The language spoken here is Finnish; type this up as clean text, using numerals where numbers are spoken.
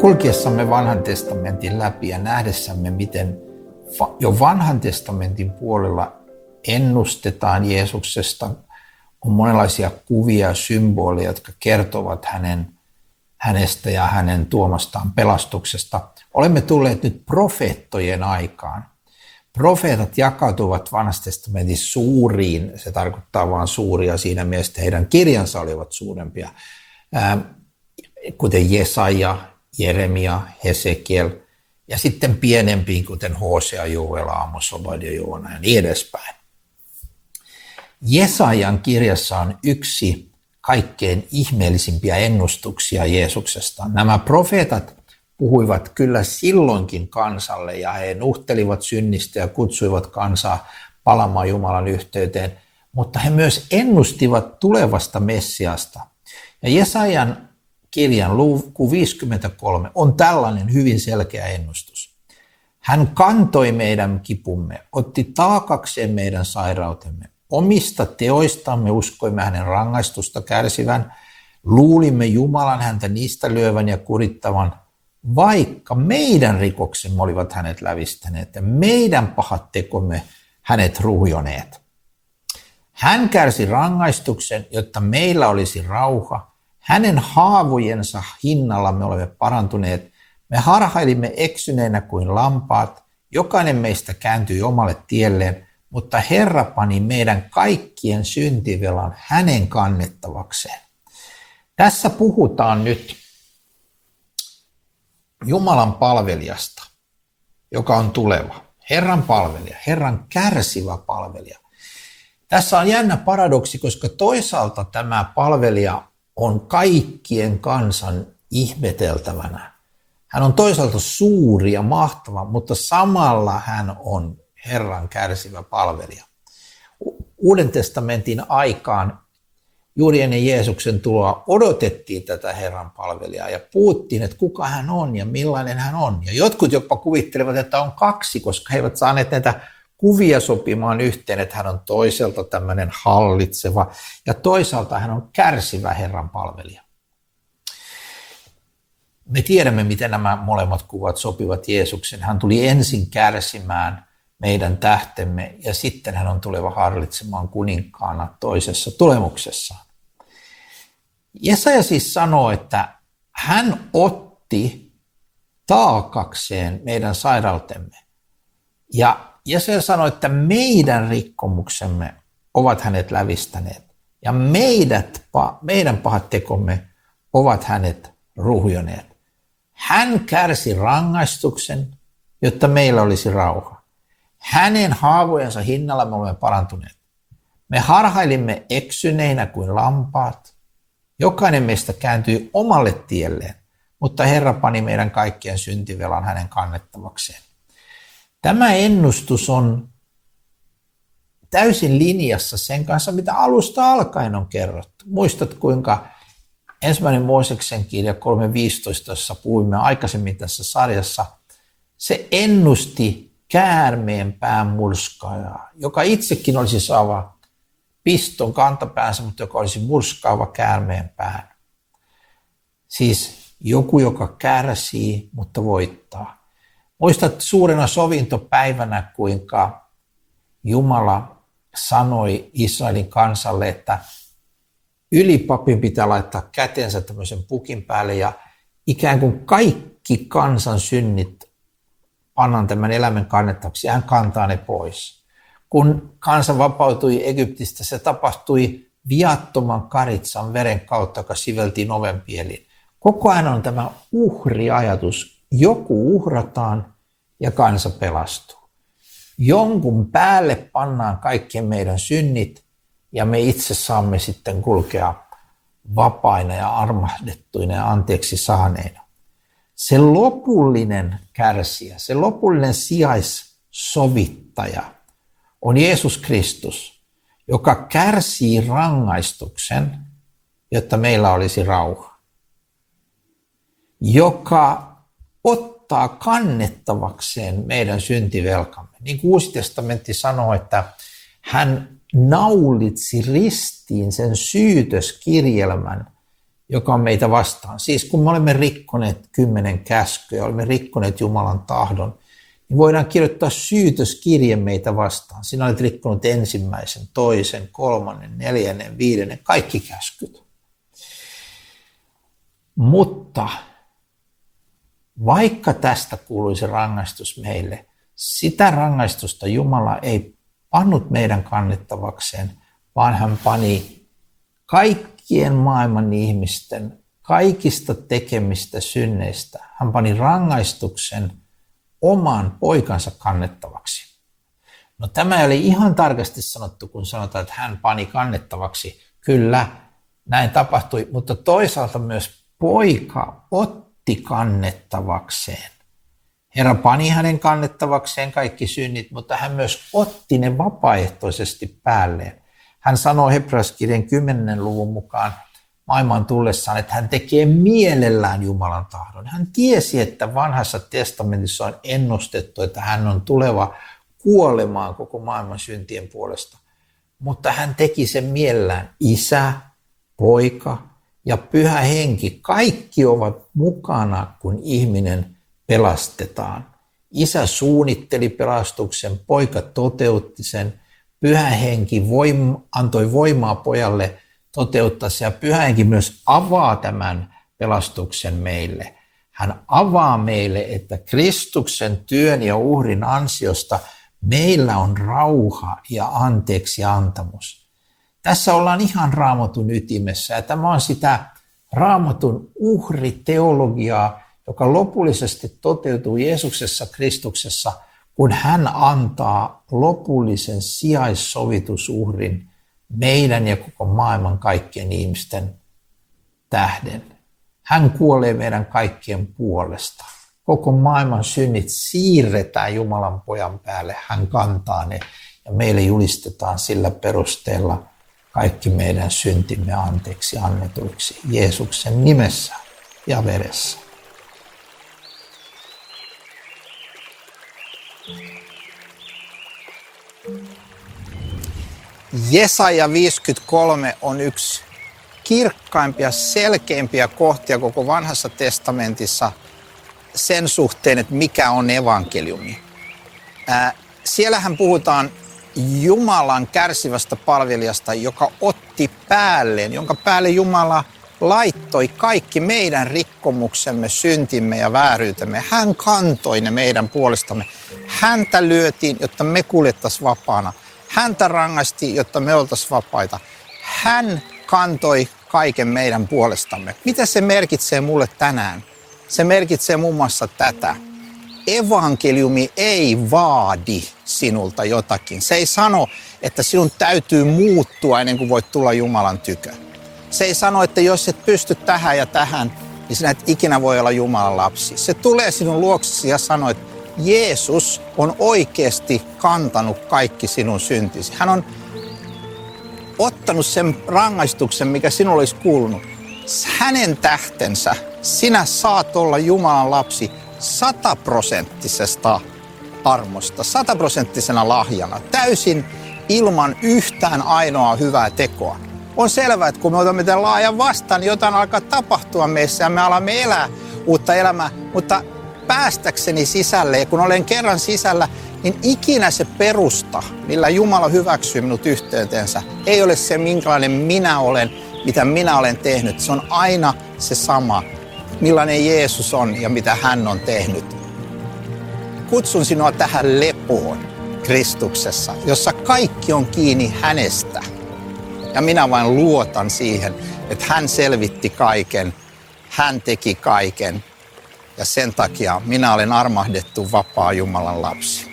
Kulkiessamme Vanhan testamentin läpi ja nähdessämme, miten jo Vanhan testamentin puolella ennustetaan Jeesuksesta, on monenlaisia kuvia ja symboleja, jotka kertovat hänestä ja hänen tuomastaan pelastuksesta. Olemme tulleet nyt profeettojen aikaan. Profeetat jakautuvat Vanhassa testamentissa suuriin, se tarkoittaa vain suuria siinä mielessä, että heidän kirjansa olivat suurempia, kuten Jesaja, Jeremia, Hesekiel, ja sitten pienempiin, kuten Hosea, Joel, Aamos, Obadia, Joona ja niin edespäin. Jesajan kirjassa on yksi kaikkein ihmeellisimpiä ennustuksia Jeesuksesta. Nämä profeetat puhuivat kyllä silloinkin kansalle ja he nuhtelivat synnistä ja kutsuivat kansaa palaamaan Jumalan yhteyteen, mutta he myös ennustivat tulevasta Messiasta. Ja Jesajan kirjan luku 53 on tällainen hyvin selkeä ennustus. Hän kantoi meidän kipumme, otti taakakseen meidän sairautemme. Omista teoistamme uskoimme hänen rangaistusta kärsivän, luulimme Jumalan häntä niistä lyövän ja kurittavan, vaikka meidän rikoksemme olivat hänet lävistäneet ja meidän pahat tekomme hänet ruhjoneet. Hän kärsi rangaistuksen, jotta meillä olisi rauha. Hänen haavojensa hinnalla me olemme parantuneet. Me harhailimme eksyneinä kuin lampaat. Jokainen meistä kääntyi omalle tielleen, mutta Herra pani meidän kaikkien syntivelan hänen kannettavakseen. Tässä puhutaan nyt Jumalan palvelijasta, joka on tuleva. Herran palvelija, Herran kärsivä palvelija. Tässä on jännä paradoksi, koska toisaalta tämä palvelija on kaikkien kansan ihmeteltävänä. Hän on toisaalta suuri ja mahtava, mutta samalla hän on Herran kärsivä palvelija. Uuden testamentin aikaan juuri ennen Jeesuksen tuloa odotettiin tätä Herran palvelijaa ja puhuttiin, että kuka hän on ja millainen hän on. Ja jotkut jopa kuvittelevat, että on kaksi, koska he eivät saaneet näitä kuvia sopimaan yhteen, että hän on toisaalta tämmöinen hallitseva ja toisaalta hän on kärsivä Herran palvelija. Me tiedämme, miten nämä molemmat kuvat sopivat Jeesuksen. Hän tuli ensin kärsimään meidän tähtemme, ja sitten hän on tuleva hallitsemaan kuninkaana toisessa tulemuksessaan. Jesaja siis sanoo, että hän otti taakakseen meidän sairautemme. Ja Jesaja sanoo, että meidän rikkomuksemme ovat hänet lävistäneet, ja meidän pahat tekomme ovat hänet ruhjoneet. Hän kärsi rangaistuksen, jotta meillä olisi rauha. Hänen haavojensa hinnalla me olemme parantuneet. Me harhailimme eksyneinä kuin lampaat. Jokainen meistä kääntyi omalle tielleen, mutta Herra pani meidän kaikkien syntivelan hänen kannettavakseen. Tämä ennustus on täysin linjassa sen kanssa, mitä alusta alkaen on kerrottu. Muistat, kuinka 1. Mooseksen kirja 3.15, jossa puhuimme aikaisemmin tässä sarjassa, se ennusti käärmeen pään murskaajaa, joka itsekin olisi saava piston kantapäänsä, mutta joka olisi murskaava käärmeen pään. Siis joku, joka kärsii, mutta voittaa. Muistat suurena sovintopäivänä, kuinka Jumala sanoi Israelin kansalle, että ylipapin pitää laittaa kätensä tämmöisen pukin päälle ja ikään kuin kaikki kansan synnit annan tämän elämän kannettavaksi, hän kantaa ne pois. Kun kansa vapautui Egyptistä, se tapahtui viattoman karitsan veren kautta, joka siveltiin ovenpieliin. Koko ajan on tämä uhriajatus. Joku uhrataan ja kansa pelastuu. Jonkun päälle pannaan kaikki meidän synnit ja me itse saamme sitten kulkea vapaina ja armahdettuina ja anteeksi saaneina. Se lopullinen kärsijä, se lopullinen sijaissovittaja on Jeesus Kristus, joka kärsii rangaistuksen, jotta meillä olisi rauha. Joka ottaa kannettavakseen meidän syntivelkamme. Niin kuin Uusi testamentti sanoo, että hän naulitsi ristiin sen syytöskirjelmän, joka on meitä vastaan. Siis kun me olemme rikkoneet 10 käskyä, olemme rikkoneet Jumalan tahdon, niin voidaan kirjoittaa syytöskirje meitä vastaan. Sinä olet rikkonut 1., 2., 3., 4., 5, kaikki käskyt. Mutta vaikka tästä kuuluisi rangaistus meille, sitä rangaistusta Jumala ei pannut meidän kannettavakseen, vaan hän pani kaikkien maailman ihmisten, kaikista tekemistä synneistä, hän pani rangaistuksen oman poikansa kannettavaksi. No tämä ei ole ihan tarkasti sanottu, kun sanotaan, että hän pani kannettavaksi. Kyllä, näin tapahtui, mutta toisaalta myös poika otti kannettavakseen. Herra pani hänen kannettavakseen kaikki synnit, mutta hän myös otti ne vapaaehtoisesti päälleen. Hän sanoo Hebrealaiskirjan 10. luvun mukaan maailman tullessaan, että hän tekee mielellään Jumalan tahdon. Hän tiesi, että vanhassa testamentissa on ennustettu, että hän on tuleva kuolemaan koko maailman syntien puolesta. Mutta hän teki sen mielellään. Isä, poika ja pyhä henki, kaikki ovat mukana, kun ihminen pelastetaan. Isä suunnitteli pelastuksen, poika toteutti sen, pyhä henki antoi voimaa pojalle toteuttaa se, ja pyhä henki myös avaa tämän pelastuksen meille. Hän avaa meille, että Kristuksen työn ja uhrin ansiosta meillä on rauha ja anteeksiantamus. Tässä ollaan ihan Raamatun ytimessä, ja tämä on sitä Raamatun uhriteologiaa, joka lopullisesti toteutuu Jeesuksessa Kristuksessa, kun hän antaa lopullisen sijaissovitusuhrin meidän ja koko maailman kaikkien ihmisten tähden. Hän kuolee meidän kaikkien puolesta. Koko maailman synnit siirretään Jumalan pojan päälle, hän kantaa ne ja meille julistetaan sillä perusteella kaikki meidän syntimme anteeksi annetuiksi Jeesuksen nimessä ja veressä. Jesaja 53 on yksi kirkkaimpia, selkeimpiä kohtia koko vanhassa testamentissa sen suhteen, että mikä on evankeliumi. Siellähän puhutaan Jumalan kärsivästä palvelijasta, joka otti päälleen, jonka päälle Jumala laittoi kaikki meidän rikkomuksemme, syntimme ja vääryytemme. Hän kantoi ne meidän puolestamme. Häntä lyötiin, jotta me kuljettaisiin vapaana. Häntä rangaistiin, jotta me oltaisiin vapaita. Hän kantoi kaiken meidän puolestamme. Mitä se merkitsee mulle tänään? Se merkitsee muun muassa tätä. Evankeliumi ei vaadi sinulta jotakin. Se ei sano, että sinun täytyy muuttua ennen kuin voit tulla Jumalan tykö. Se ei sano, että jos et pysty tähän ja tähän, niin sinä et ikinä voi olla Jumalan lapsi. Se tulee sinun luoksesi ja sanoo, että Jeesus on oikeasti kantanut kaikki sinun syntisi. Hän on ottanut sen rangaistuksen, mikä sinulle olisi kuulunut. Hänen tähtensä sinä saat olla Jumalan lapsi 100-prosenttisesta armosta, 100-prosenttisena lahjana, täysin ilman yhtään ainoaa hyvää tekoa. On selvää, että kun me otamme tämän laajan vastaan, niin jotain alkaa tapahtua meissä ja me alamme elää uutta elämää, mutta päästäkseni sisälle, ja kun olen kerran sisällä, niin ikinä se perusta, millä Jumala hyväksyy minut yhteytensä, ei ole se, minkälainen minä olen, mitä minä olen tehnyt. Se on aina se sama, millainen Jeesus on ja mitä hän on tehnyt. Kutsun sinua tähän lepoon Kristuksessa, jossa kaikki on kiinni hänestä. Ja minä vain luotan siihen, että hän selvitti kaiken, hän teki kaiken. Ja sen takia minä olen armahdettu vapaa Jumalan lapsi.